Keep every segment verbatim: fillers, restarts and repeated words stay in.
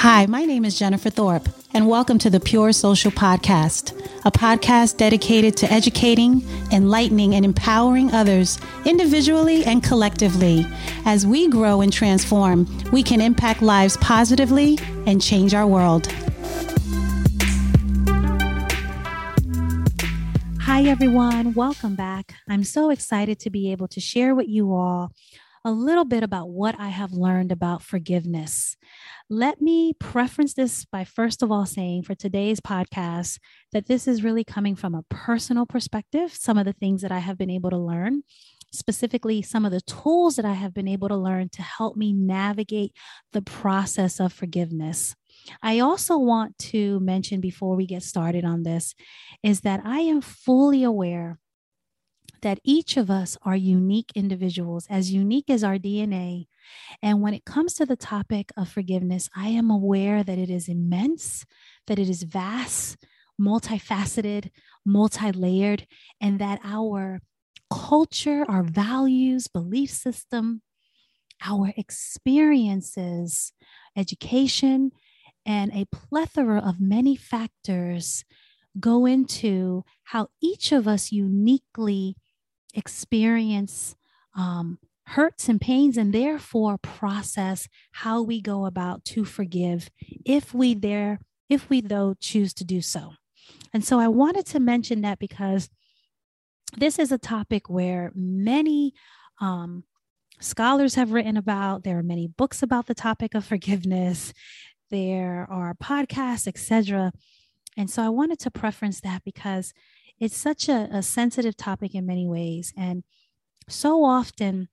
Hi, my name is Jennifer Thorpe, and welcome to the Pure Social Podcast, a podcast dedicated to educating, enlightening, and empowering others individually and collectively. As we grow and transform, we can impact lives positively and change our world. Hi, everyone. Welcome back. I'm so excited to be able to share with you all a little bit about what I have learned about forgiveness. Let me preface this by first of all saying for today's podcast that this is really coming from a personal perspective, some of the things that I have been able to learn, specifically some of the tools that I have been able to learn to help me navigate the process of forgiveness. I also want to mention before we get started on this is that I am fully aware that each of us are unique individuals, as unique as our D N A. And when it comes to the topic of forgiveness, I am aware that it is immense, that it is vast, multifaceted, multi-layered, and that our culture, our values, belief system, our experiences, education, and a plethora of many factors go into how each of us uniquely experience um, hurts and pains, and therefore process how we go about to forgive if we there, if we though choose to do so. And so I wanted to mention that because this is a topic where many um, scholars have written about. There are many books about the topic of forgiveness. There are podcasts, et cetera. And so I wanted to preference that because it's such a, a sensitive topic in many ways. And so often,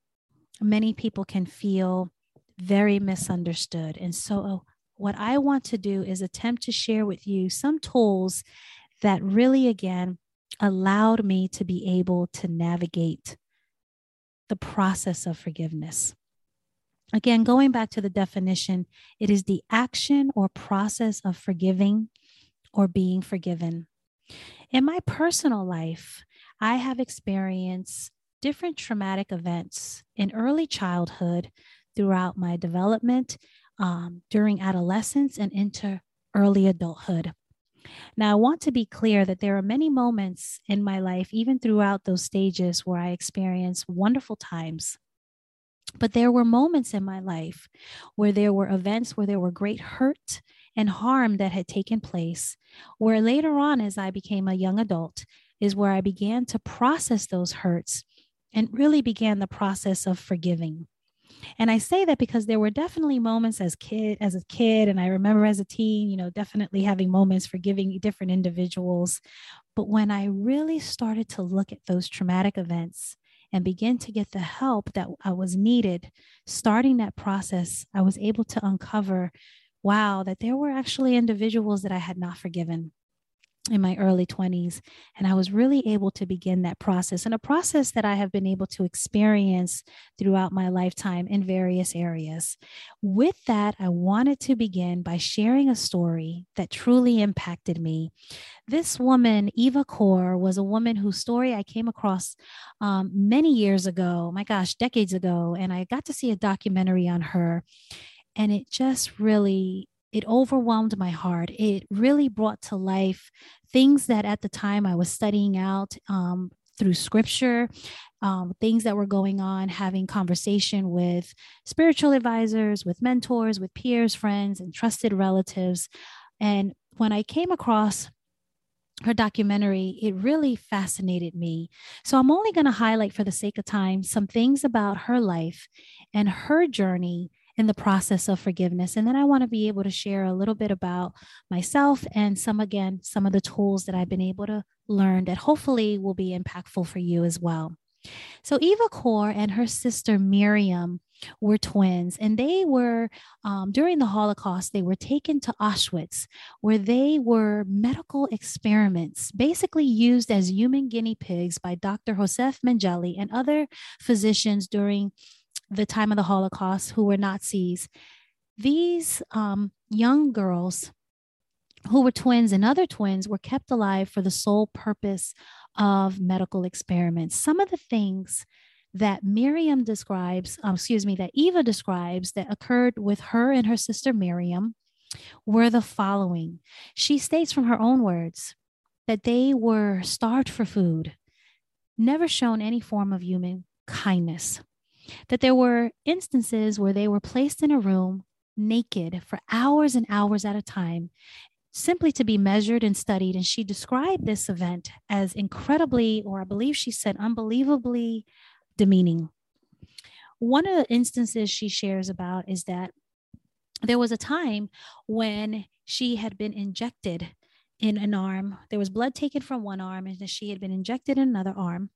many people can feel very misunderstood. And so what I want to do is attempt to share with you some tools that really, again, allowed me to be able to navigate the process of forgiveness. Again, going back to the definition, it is the action or process of forgiving or being forgiven. In my personal life, I have experienced different traumatic events in early childhood, throughout my development, um, during adolescence, and into early adulthood. Now, I want to be clear that there are many moments in my life, even throughout those stages, where I experienced wonderful times. But there were moments in my life where there were events, where there were great hurt and harm that had taken place, where later on, as I became a young adult, is where I began to process those hurts and really began the process of forgiving. And I say that because there were definitely moments as kid, as a kid, and I remember as a teen, you know, definitely having moments forgiving different individuals. But when I really started to look at those traumatic events and begin to get the help that I was needed, starting that process, I was able to uncover, wow, that there were actually individuals that I had not forgiven in my early twenties. And I was really able to begin that process, and a process that I have been able to experience throughout my lifetime in various areas. With that, I wanted to begin by sharing a story that truly impacted me. This woman, Eva Kor, was a woman whose story I came across um, many years ago, my gosh, decades ago. And I got to see a documentary on her, and it just really It overwhelmed my heart. It really brought to life things that at the time I was studying out um, through scripture, um, things that were going on, having conversation with spiritual advisors, with mentors, with peers, friends, and trusted relatives. And when I came across her documentary, it really fascinated me. So I'm only going to highlight, for the sake of time, some things about her life and her journey in the process of forgiveness. And then I want to be able to share a little bit about myself and some, again, some of the tools that I've been able to learn that hopefully will be impactful for you as well. So Eva Kor and her sister Miriam were twins, and they were, um, during the Holocaust, they were taken to Auschwitz, where they were medical experiments, basically used as human guinea pigs by Doctor Josef Mengele and other physicians during the time of the Holocaust, who were Nazis. These um, young girls who were twins and other twins were kept alive for the sole purpose of medical experiments. Some of the things that Miriam describes, um, excuse me, that Eva describes that occurred with her and her sister Miriam were the following. She states from her own words that they were starved for food, never shown any form of human kindness, that there were instances where they were placed in a room naked for hours and hours at a time, simply to be measured and studied. And she described this event as incredibly, or I believe she said, unbelievably demeaning. One of the instances she shares about is that there was a time when she had been injected in an arm. There was blood taken from one arm and she had been injected in another arm,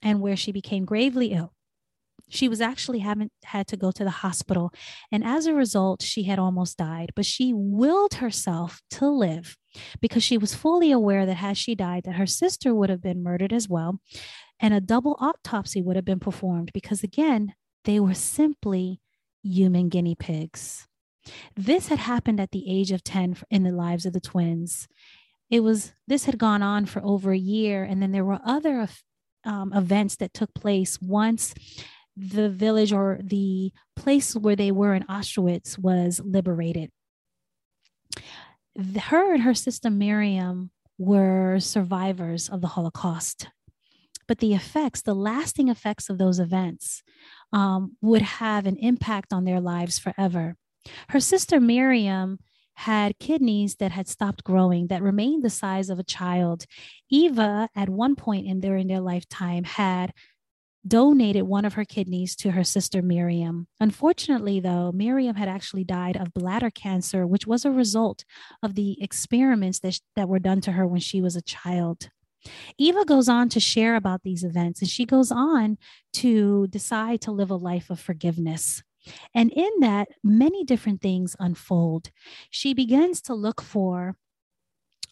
and where she became gravely ill. She was actually having had to go to the hospital. And as a result, she had almost died, but she willed herself to live because she was fully aware that had she died, that her sister would have been murdered as well. And a double autopsy would have been performed because, again, they were simply human guinea pigs. This had happened at the age of ten in the lives of the twins. It was, this had gone on for over a year. And then there were other um, events that took place once the village or the place where they were in Auschwitz was liberated. Her and her sister Miriam were survivors of the Holocaust, but the effects, the lasting effects of those events um, would have an impact on their lives forever. Her sister Miriam had kidneys that had stopped growing, that remained the size of a child. Eva, at one point in their, in their lifetime, had donated one of her kidneys to her sister Miriam. Unfortunately, though, Miriam had actually died of bladder cancer, which was a result of the experiments that, that were done to her when she was a child. Eva goes on to share about these events, and she goes on to decide to live a life of forgiveness. And in that, many different things unfold. She begins to look for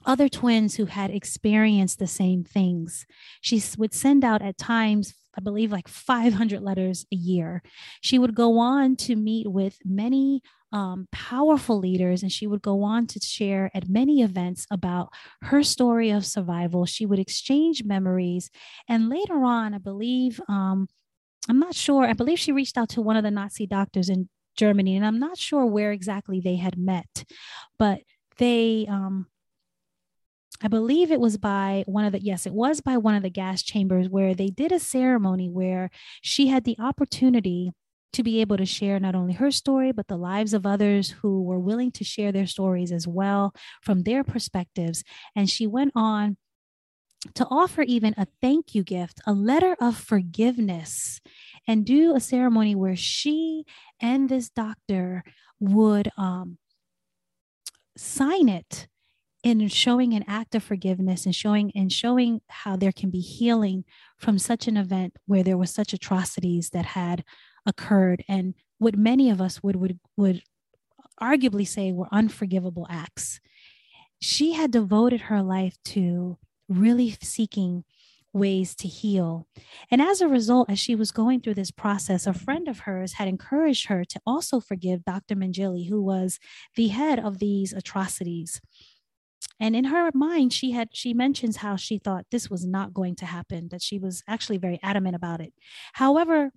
other twins who had experienced the same things. She would send out at times, I believe, like five hundred letters a year. She would go on to meet with many um, powerful leaders, and she would go on to share at many events about her story of survival. She would exchange memories. And later on, I believe, um, I'm not sure, I believe she reached out to one of the Nazi doctors in Germany, and I'm not sure where exactly they had met, but they, um, I believe it was by one of the, yes, it was by one of the gas chambers where they did a ceremony where she had the opportunity to be able to share not only her story, but the lives of others who were willing to share their stories as well from their perspectives. And she went on to offer even a thank you gift, a letter of forgiveness, and do a ceremony where she and this doctor would um, sign it, in showing an act of forgiveness and showing and showing how there can be healing from such an event where there were such atrocities that had occurred, and what many of us would would would arguably say were unforgivable acts. She had devoted her life to really seeking ways to heal. And as a result, as she was going through this process, a friend of hers had encouraged her to also forgive Doctor Mengele, who was the head of these atrocities. And in her mind, she had, she mentions how she thought this was not going to happen, that she was actually very adamant about it. However,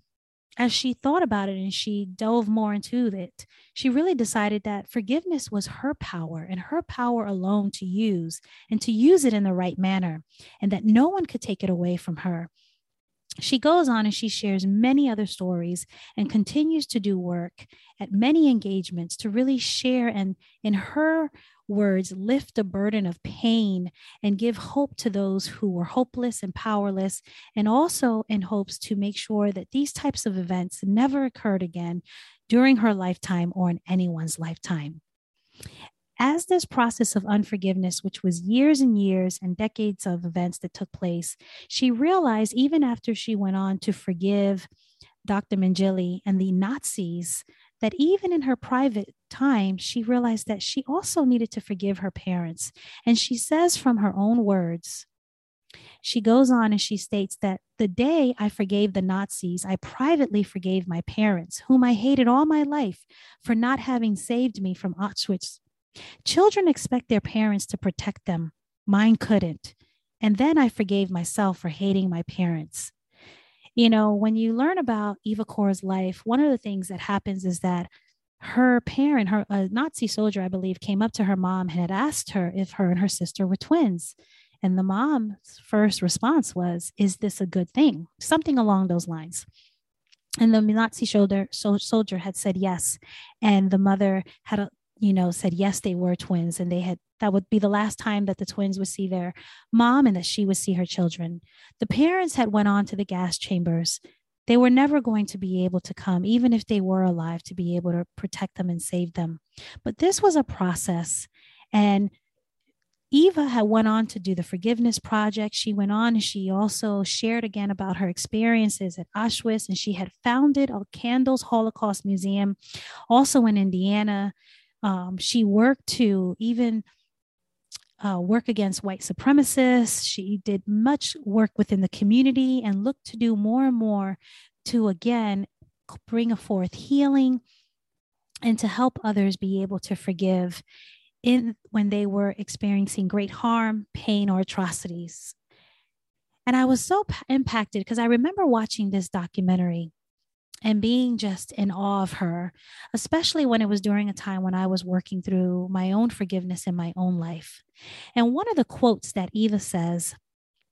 as she thought about it and she dove more into it, she really decided that forgiveness was her power and her power alone to use, and to use it in the right manner, and that no one could take it away from her. She goes on and she shares many other stories and continues to do work at many engagements to really share and, in her words, lift the burden of pain and give hope to those who were hopeless and powerless, and also in hopes to make sure that these types of events never occurred again during her lifetime or in anyone's lifetime. As this process of unforgiveness, which was years and years and decades of events that took place, she realized even after she went on to forgive Doctor Mengele and the Nazis, that even in her private time, she realized that she also needed to forgive her parents. And she says from her own words, she goes on and she states that the day I forgave the Nazis, I privately forgave my parents, whom I hated all my life for not having saved me from Auschwitz. Children expect their parents to protect them. Mine couldn't. And then I forgave myself for hating my parents. You know, when you learn about Eva Kor's life, one of the things that happens is that her parent, her a Nazi soldier, I believe, came up to her mom and had asked her if her and her sister were twins. And the mom's first response was, is this a good thing? Something along those lines. And the Nazi soldier, soldier had said yes. And the mother had a you know, said, yes, they were twins. And they had, that would be the last time that the twins would see their mom and that she would see her children. The parents had went on to the gas chambers. They were never going to be able to come, even if they were alive, to be able to protect them and save them. But this was a process. And Eva had went on to do the Forgiveness Project. She went on and she also shared again about her experiences at Auschwitz. And she had founded a Candles Holocaust Museum, also in Indiana. Um, she worked to even uh, work against white supremacists. She did much work within the community and looked to do more and more to, again, bring forth healing and to help others be able to forgive in when they were experiencing great harm, pain, or atrocities. And I was so p- impacted because I remember watching this documentary and being just in awe of her, especially when it was during a time when I was working through my own forgiveness in my own life. And one of the quotes that Eva says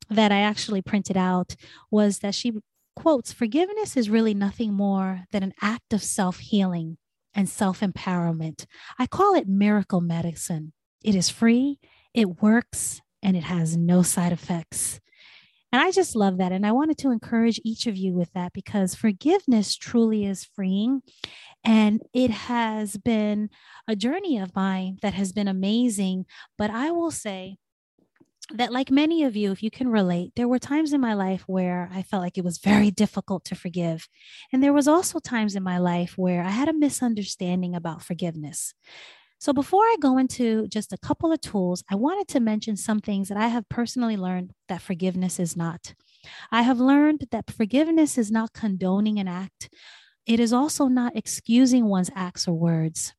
that I actually printed out was that she quotes, "Forgiveness is really nothing more than an act of self-healing and self-empowerment. I call it miracle medicine. It is free, it works, and it has no side effects." And I just love that. And I wanted to encourage each of you with that, because forgiveness truly is freeing. And it has been a journey of mine that has been amazing. But I will say that, like many of you, if you can relate, there were times in my life where I felt like it was very difficult to forgive. And there was also times in my life where I had a misunderstanding about forgiveness. So before I go into just a couple of tools, I wanted to mention some things that I have personally learned that forgiveness is not. I have learned that forgiveness is not condoning an act. It is also not excusing one's acts or words.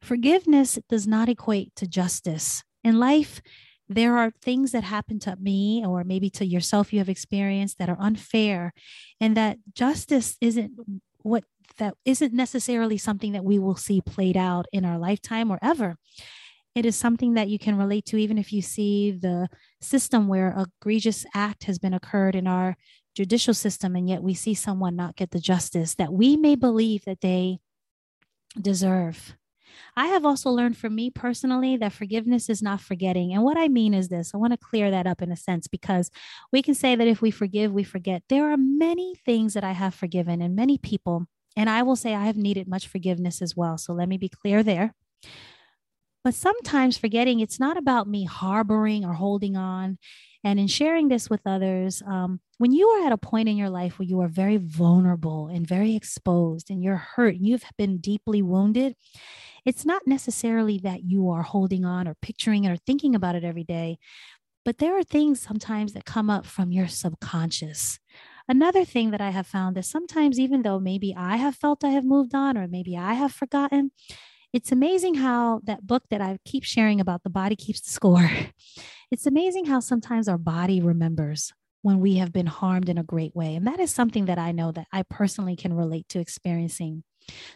Forgiveness does not equate to justice. In life, there are things that happen to me or maybe to yourself you have experienced that are unfair, and that justice isn't what that isn't necessarily something that we will see played out in our lifetime or ever. It is something that you can relate to, even if you see the system where an egregious act has been occurred in our judicial system, and yet we see someone not get the justice that we may believe that they deserve. I have also learned for me personally that forgiveness is not forgetting. And what I mean is this, I want to clear that up in a sense, because we can say that if we forgive, we forget. There are many things that I have forgiven and many people, and I will say I have needed much forgiveness as well. So let me be clear there. But sometimes forgetting, it's not about me harboring or holding on. And in sharing this with others, um, when you are at a point in your life where you are very vulnerable and very exposed and you're hurt and you've been deeply wounded, it's not necessarily that you are holding on or picturing it or thinking about it every day, but there are things sometimes that come up from your subconscious. Another thing that I have found is sometimes, even though maybe I have felt I have moved on or maybe I have forgotten, it's amazing how that book that I keep sharing about, The Body Keeps the Score, it's amazing how sometimes our body remembers when we have been harmed in a great way. And that is something that I know that I personally can relate to experiencing.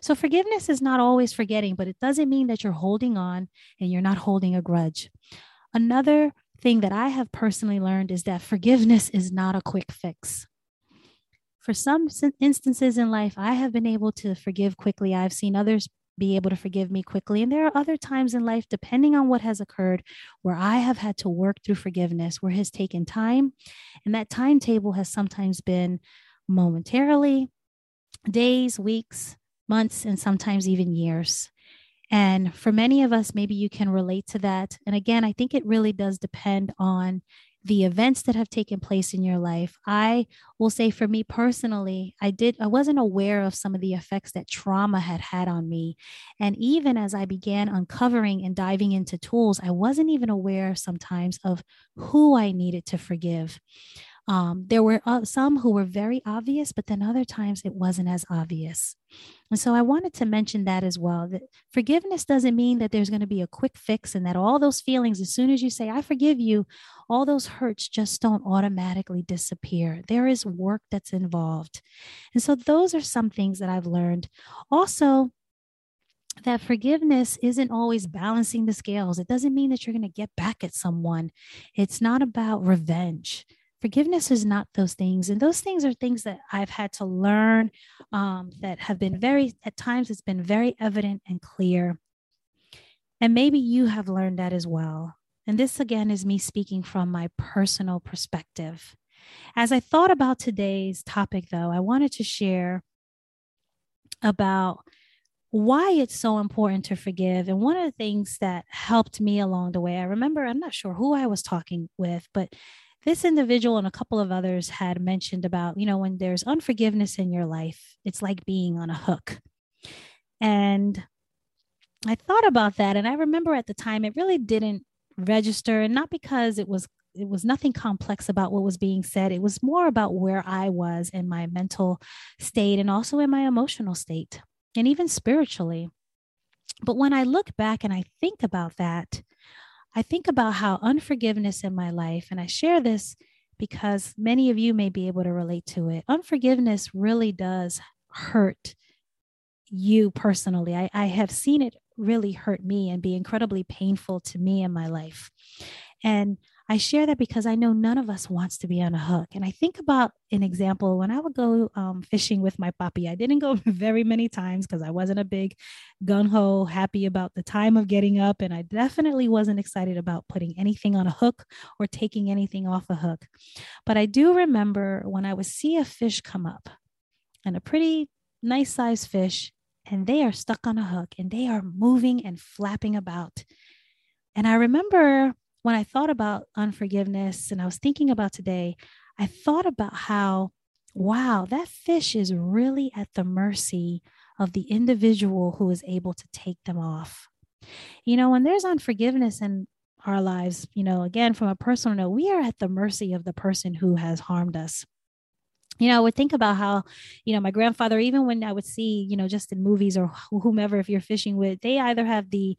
So forgiveness is not always forgetting, but it doesn't mean that you're holding on and you're not holding a grudge. Another thing that I have personally learned is that forgiveness is not a quick fix. For some instances in life, I have been able to forgive quickly. I've seen others be able to forgive me quickly. And there are other times in life, depending on what has occurred, where I have had to work through forgiveness, where it has taken time. And that timetable has sometimes been momentarily, days, weeks, months, and sometimes even years. And for many of us, maybe you can relate to that. And again, I think it really does depend on the events that have taken place in your life. I will say for me personally, I did, I wasn't aware of some of the effects that trauma had had on me. And even as I began uncovering and diving into tools, I wasn't even aware sometimes of who I needed to forgive. Um, there were uh, some who were very obvious, but then other times it wasn't as obvious. And so I wanted to mention that as well, that forgiveness doesn't mean that there's going to be a quick fix and that all those feelings, as soon as you say, I forgive you, all those hurts just don't automatically disappear. There is work that's involved. And so those are some things that I've learned. Also, that forgiveness isn't always balancing the scales. It doesn't mean that you're going to get back at someone. It's not about revenge. Forgiveness is not those things. And those things are things that I've had to learn, um, that have been very, at times it's been very evident and clear. And maybe you have learned that as well. And this again is me speaking from my personal perspective. As I thought about today's topic though, I wanted to share about why it's so important to forgive. And one of the things that helped me along the way, I remember, I'm not sure who I was talking with, but this individual and a couple of others had mentioned about, you know, when there's unforgiveness in your life, it's like being on a hook. And I thought about that. And I remember at the time, it really didn't register, and not because it was, it was nothing complex about what was being said. It was more about where I was in my mental state and also in my emotional state and even spiritually. But when I look back and I think about that, I think about how unforgiveness in my life, and I share this because many of you may be able to relate to it. Unforgiveness really does hurt you personally. I, I have seen it really hurt me and be incredibly painful to me in my life. And I share that because I know none of us wants to be on a hook. And I think about an example when I would go um, fishing with my papi. I didn't go very many times because I wasn't a big gung-ho happy about the time of getting up. And I definitely wasn't excited about putting anything on a hook or taking anything off a hook. But I do remember when I would see a fish come up, and a pretty nice sized fish, and they are stuck on a hook and they are moving and flapping about. And I remember when I thought about unforgiveness and I was thinking about today, I thought about how, wow, that fish is really at the mercy of the individual who is able to take them off. You know, when there's unforgiveness in our lives, you know, again, from a personal note, we are at the mercy of the person who has harmed us. You know, I would think about how, you know, my grandfather, even when I would see, you know, just in movies or whomever, if you're fishing with, they either have the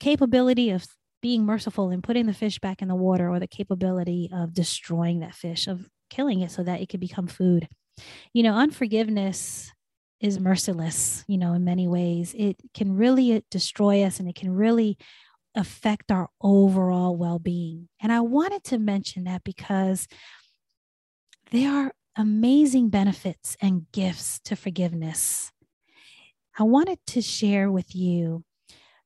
capability of being merciful and putting the fish back in the water, or the capability of destroying that fish, of killing it so that it could become food. You know, unforgiveness is merciless, you know, in many ways. It can really destroy us, and it can really affect our overall well-being. And I wanted to mention that because there are amazing benefits and gifts to forgiveness. I wanted to share with you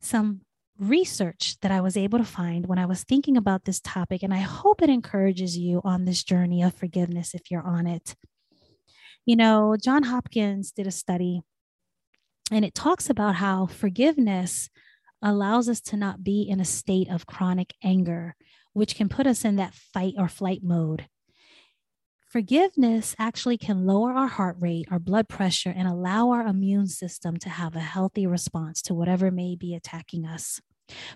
some research that I was able to find when I was thinking about this topic, and I hope it encourages you on this journey of forgiveness if you're on it. You know, John Hopkins did a study, and it talks about how forgiveness allows us to not be in a state of chronic anger, which can put us in that fight or flight mode. Forgiveness actually can lower our heart rate, our blood pressure, and allow our immune system to have a healthy response to whatever may be attacking us.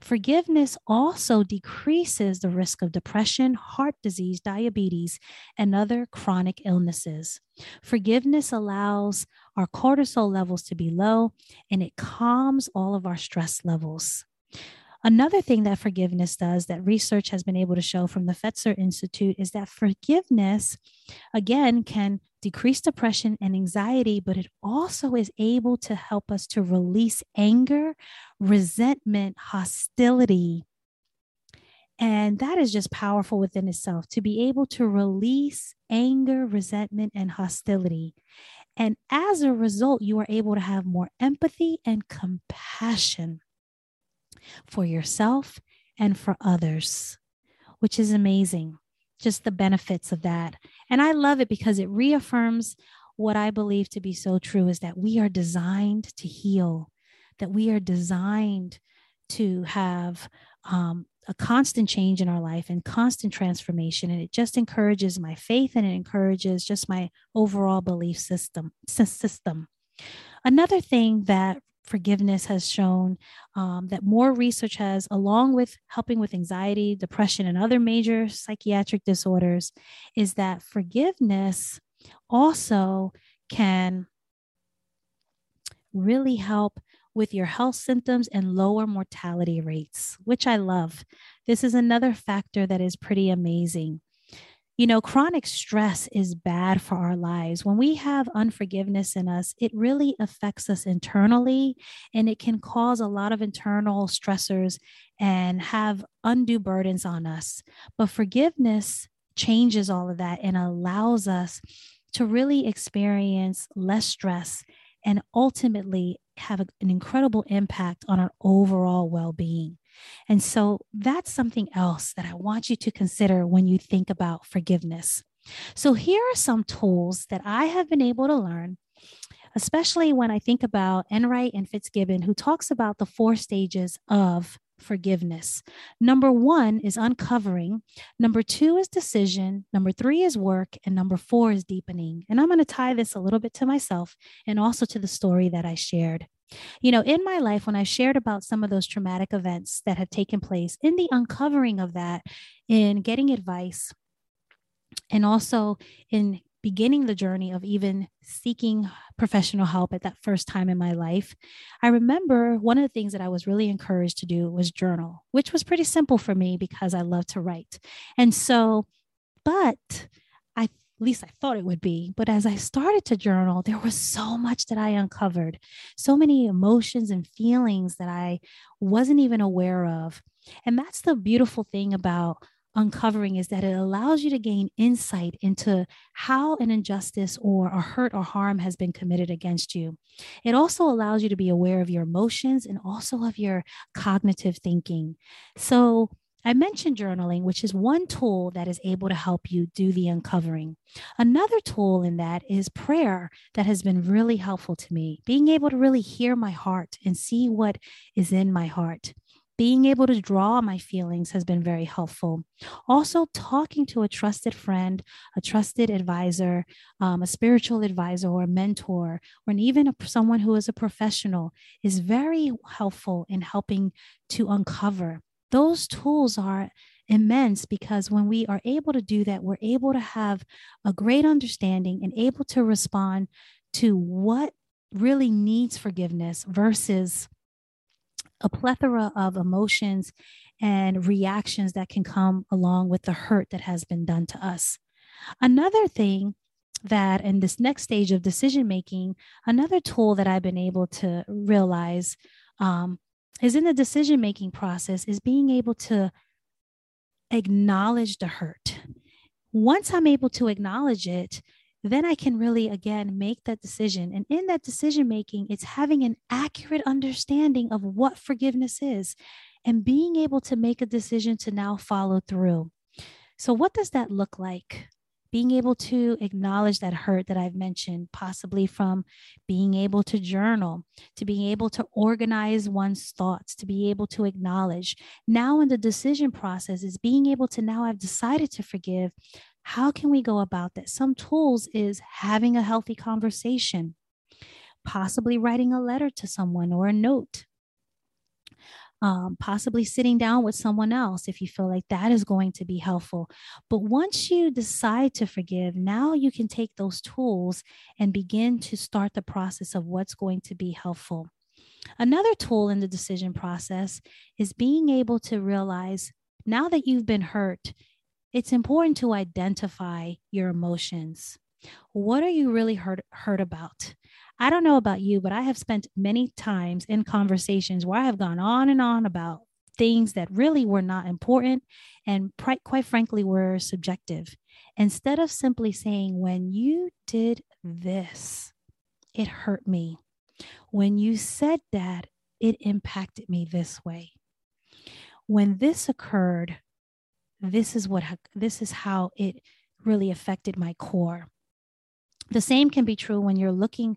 Forgiveness also decreases the risk of depression, heart disease, diabetes, and other chronic illnesses. Forgiveness allows our cortisol levels to be low, and it calms all of our stress levels. Another thing that forgiveness does that research has been able to show from the Fetzer Institute is that forgiveness, again, can decrease depression and anxiety, but it also is able to help us to release anger, resentment, hostility. And that is just powerful within itself, to be able to release anger, resentment, and hostility. And as a result, you are able to have more empathy and compassion for yourself and for others, which is amazing, just the benefits of that. And I love it because it reaffirms what I believe to be so true, is that we are designed to heal, that we are designed to have um, a constant change in our life and constant transformation. And it just encourages my faith, and it encourages just my overall belief system. system. Another thing that forgiveness has shown um, that more research has, along with helping with anxiety, depression, and other major psychiatric disorders, is that forgiveness also can really help with your health symptoms and lower mortality rates, which I love. This is another factor that is pretty amazing. You know, chronic stress is bad for our lives. When we have unforgiveness in us, it really affects us internally, and it can cause a lot of internal stressors and have undue burdens on us. But forgiveness changes all of that and allows us to really experience less stress and ultimately have an incredible impact on our overall well-being. And so that's something else that I want you to consider when you think about forgiveness. So here are some tools that I have been able to learn, especially when I think about Enright and Fitzgibbon, who talks about the four stages of forgiveness. Number one is uncovering. Number two is decision. Number three is work. And number four is deepening. And I'm going to tie this a little bit to myself and also to the story that I shared. You know, in my life, when I shared about some of those traumatic events that have taken place, in the uncovering of that, in getting advice, and also in beginning the journey of even seeking professional help at that first time in my life, I remember one of the things that I was really encouraged to do was journal, which was pretty simple for me because I love to write. And so, but I, at least I thought it would be, but as I started to journal, there was so much that I uncovered, so many emotions and feelings that I wasn't even aware of. And that's the beautiful thing about uncovering, is that it allows you to gain insight into how an injustice or a hurt or harm has been committed against you. It also allows you to be aware of your emotions and also of your cognitive thinking. So I mentioned journaling, which is one tool that is able to help you do the uncovering. Another tool in that is prayer that has been really helpful to me, being able to really hear my heart and see what is in my heart. Being able to draw my feelings has been very helpful. Also, talking to a trusted friend, a trusted advisor, um, a spiritual advisor or a mentor, or even a, someone who is a professional is very helpful in helping to uncover. Those tools are immense because when we are able to do that, we're able to have a great understanding and able to respond to what really needs forgiveness versus a plethora of emotions and reactions that can come along with the hurt that has been done to us. Another thing that in this next stage of decision-making, another tool that I've been able to realize um, is in the decision-making process is being able to acknowledge the hurt. Once I'm able to acknowledge it, then I can really, again, make that decision. And in that decision-making, it's having an accurate understanding of what forgiveness is and being able to make a decision to now follow through. So what does that look like? Being able to acknowledge that hurt that I've mentioned, possibly from being able to journal, to being able to organize one's thoughts, to be able to acknowledge. Now in the decision process is being able to, now I've decided to forgive. How can we go about that? Some tools is having a healthy conversation, possibly writing a letter to someone or a note, um, possibly sitting down with someone else if you feel like that is going to be helpful. But once you decide to forgive, now you can take those tools and begin to start the process of what's going to be helpful. Another tool in the decision process is being able to realize now that you've been hurt, it's important to identify your emotions. What are you really hurt, hurt about? I don't know about you, but I have spent many times in conversations where I have gone on and on about things that really were not important and pr- quite frankly were subjective. Instead of simply saying, when you did this, it hurt me. When you said that, it impacted me this way. When this occurred, This is what, this is how it really affected my core. The same can be true when you're looking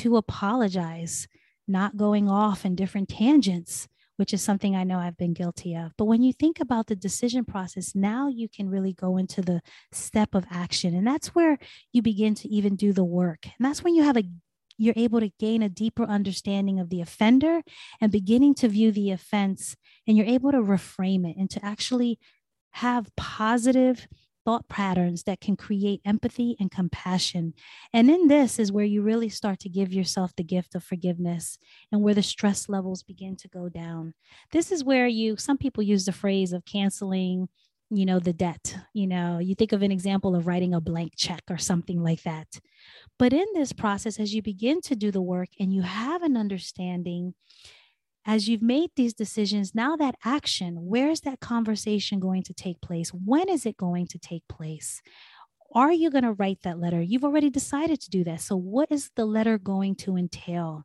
to apologize, not going off in different tangents, which is something I know I've been guilty of. But when you think about the decision process, now you can really go into the step of action. And that's where you begin to even do the work. And that's when you have a you're able to gain a deeper understanding of the offender and beginning to view the offense, and you're able to reframe it and to actually have positive thought patterns that can create empathy and compassion. And in this is where you really start to give yourself the gift of forgiveness and where the stress levels begin to go down. This is where you, some people use the phrase of canceling you know, the debt. You know, you think of an example of writing a blank check or something like that. But in this process, as you begin to do the work and you have an understanding, as you've made these decisions, now that action, where's that conversation going to take place? When is it going to take place? Are you going to write that letter? You've already decided to do that. So what is the letter going to entail?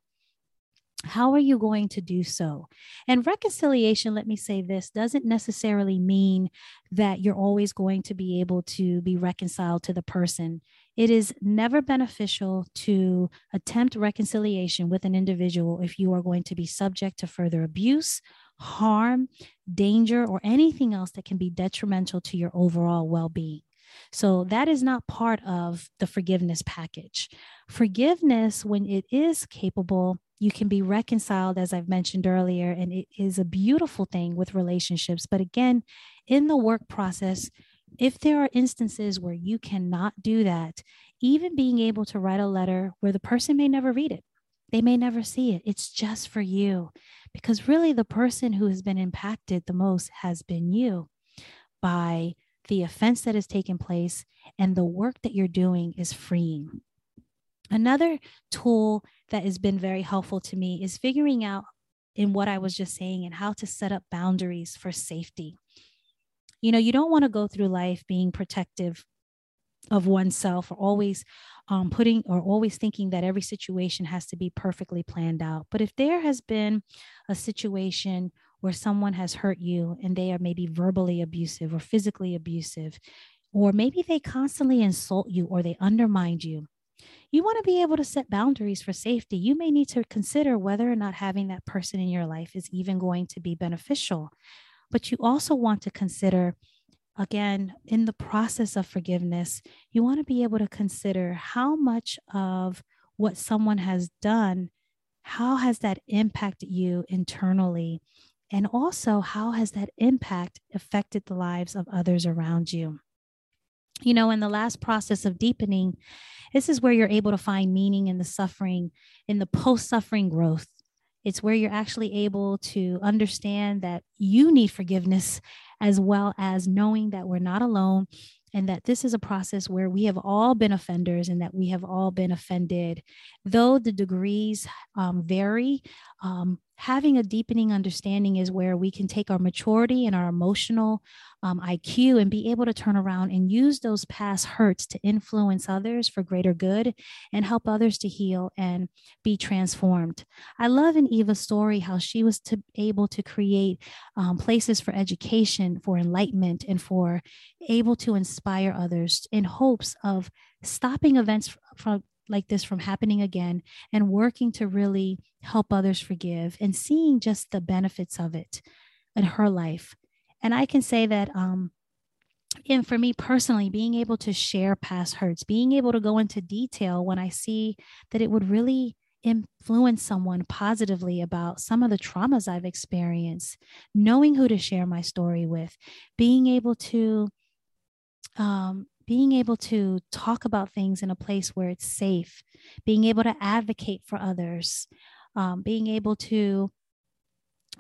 How are you going to do so? And reconciliation, let me say this, doesn't necessarily mean that you're always going to be able to be reconciled to the person. It is never beneficial to attempt reconciliation with an individual if you are going to be subject to further abuse, harm, danger, or anything else that can be detrimental to your overall well-being. So that is not part of the forgiveness package. Forgiveness, when it is capable, you can be reconciled, as I've mentioned earlier, and it is a beautiful thing with relationships. But again, in the work process, if there are instances where you cannot do that, even being able to write a letter where the person may never read it, they may never see it, it's just for you. Because really the person who has been impacted the most has been you by the offense that has taken place, and the work that you're doing is freeing. Another tool that has been very helpful to me is figuring out in what I was just saying and how to set up boundaries for safety. You know, you don't want to go through life being protective of oneself or always um, putting or always thinking that every situation has to be perfectly planned out. But if there has been a situation where someone has hurt you and they are maybe verbally abusive or physically abusive, or maybe they constantly insult you or they undermine you, you want to be able to set boundaries for safety. You may need to consider whether or not having that person in your life is even going to be beneficial. But you also want to consider, again, in the process of forgiveness, you want to be able to consider how much of what someone has done, how has that impacted you internally? And also, how has that impact affected the lives of others around you? You know, in the last process of deepening, this is where you're able to find meaning in the suffering, in the post-suffering growth. It's where you're actually able to understand that you need forgiveness, as well as knowing that we're not alone and that this is a process where we have all been offenders and that we have all been offended. Though the degrees um, vary, um, having a deepening understanding is where we can take our maturity and our emotional um, I Q and be able to turn around and use those past hurts to influence others for greater good and help others to heal and be transformed. I love in Eva's story how she was to, able to create um, places for education, for enlightenment, and for able to inspire others in hopes of stopping events from like this from happening again and working to really help others forgive and seeing just the benefits of it in her life. And I can say that, um, and for me personally, being able to share past hurts, being able to go into detail when I see that it would really influence someone positively about some of the traumas I've experienced, knowing who to share my story with, being able to, um, being able to talk about things in a place where it's safe, being able to advocate for others, um, being able to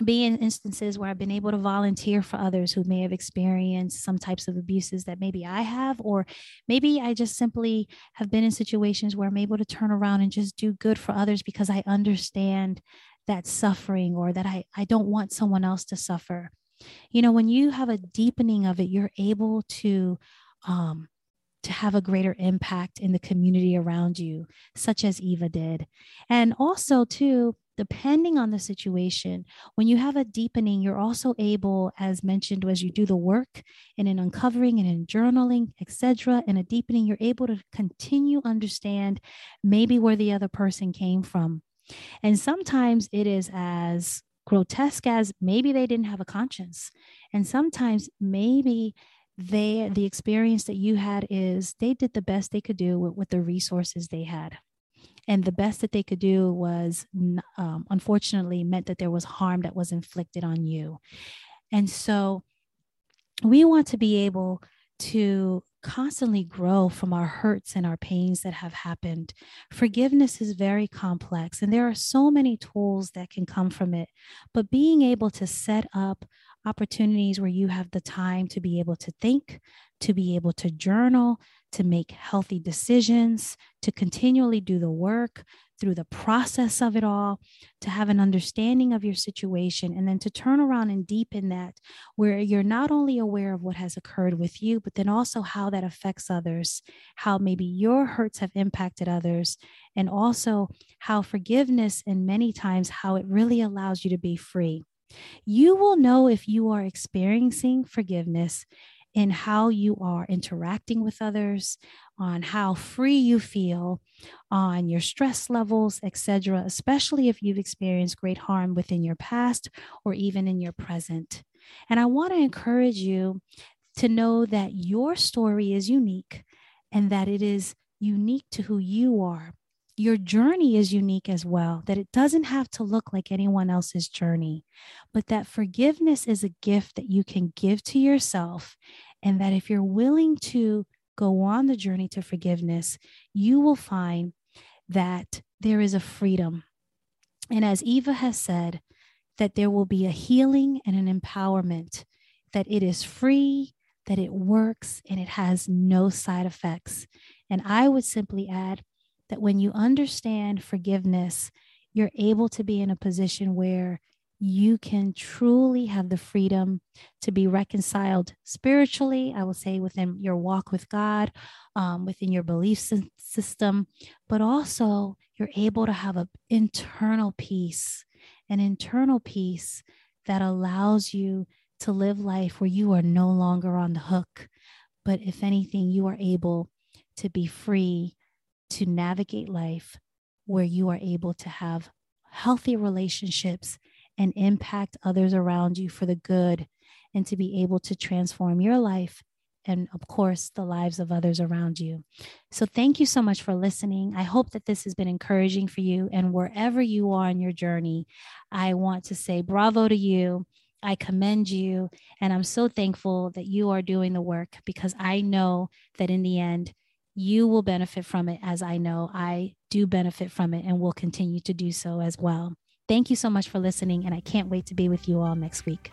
be in instances where I've been able to volunteer for others who may have experienced some types of abuses that maybe I have, or maybe I just simply have been in situations where I'm able to turn around and just do good for others because I understand that suffering or that I, I don't want someone else to suffer. You know, when you have a deepening of it, you're able to, um, to have a greater impact in the community around you, such as Eva did. And also too, depending on the situation, when you have a deepening, you're also able, as mentioned, as you do the work and in uncovering and in journaling, et cetera, and a deepening, you're able to continue understand maybe where the other person came from. And sometimes it is as grotesque as maybe they didn't have a conscience. And sometimes maybe They, the experience that you had is they did the best they could do with, with the resources they had. And the best that they could do was, um, unfortunately, meant that there was harm that was inflicted on you. And so we want to be able to constantly grow from our hurts and our pains that have happened. Forgiveness is very complex, and there are so many tools that can come from it. But being able to set up opportunities where you have the time to be able to think, to be able to journal, to make healthy decisions, to continually do the work through the process of it all, to have an understanding of your situation, and then to turn around and deepen that, where you're not only aware of what has occurred with you, but then also how that affects others, how maybe your hurts have impacted others, and also how forgiveness, and many times how it really allows you to be free. You will know if you are experiencing forgiveness in how you are interacting with others, on how free you feel, on your stress levels, et cetera, especially if you've experienced great harm within your past or even in your present. And I want to encourage you to know that your story is unique and that it is unique to who you are. Your journey is unique as well, that it doesn't have to look like anyone else's journey, but that forgiveness is a gift that you can give to yourself. And that if you're willing to go on the journey to forgiveness, you will find that there is a freedom. And as Eva has said, that there will be a healing and an empowerment, that it is free, that it works, and it has no side effects. And I would simply add, that when you understand forgiveness, you're able to be in a position where you can truly have the freedom to be reconciled spiritually, I will say within your walk with God, um, within your belief system, but also you're able to have an internal peace, an internal peace that allows you to live life where you are no longer on the hook, but if anything, you are able to be free to navigate life where you are able to have healthy relationships and impact others around you for the good, and to be able to transform your life and, of course, the lives of others around you. So thank you so much for listening. I hope that this has been encouraging for you. And wherever you are in your journey, I want to say bravo to you. I commend you. And I'm so thankful that you are doing the work, because I know that in the end, you will benefit from it, as I know I do benefit from it and will continue to do so as well. Thank you so much for listening, and I can't wait to be with you all next week.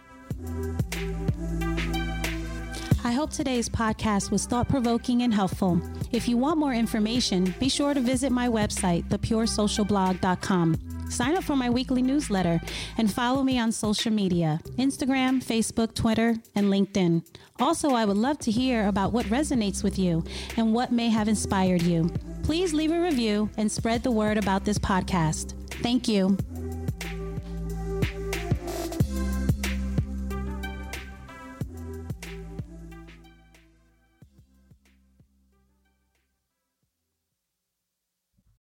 I hope today's podcast was thought-provoking and helpful. If you want more information, be sure to visit my website, the pure social blog dot com. Sign up for my weekly newsletter and follow me on social media, Instagram, Facebook, Twitter, and LinkedIn. Also, I would love to hear about what resonates with you and what may have inspired you. Please leave a review and spread the word about this podcast. Thank you.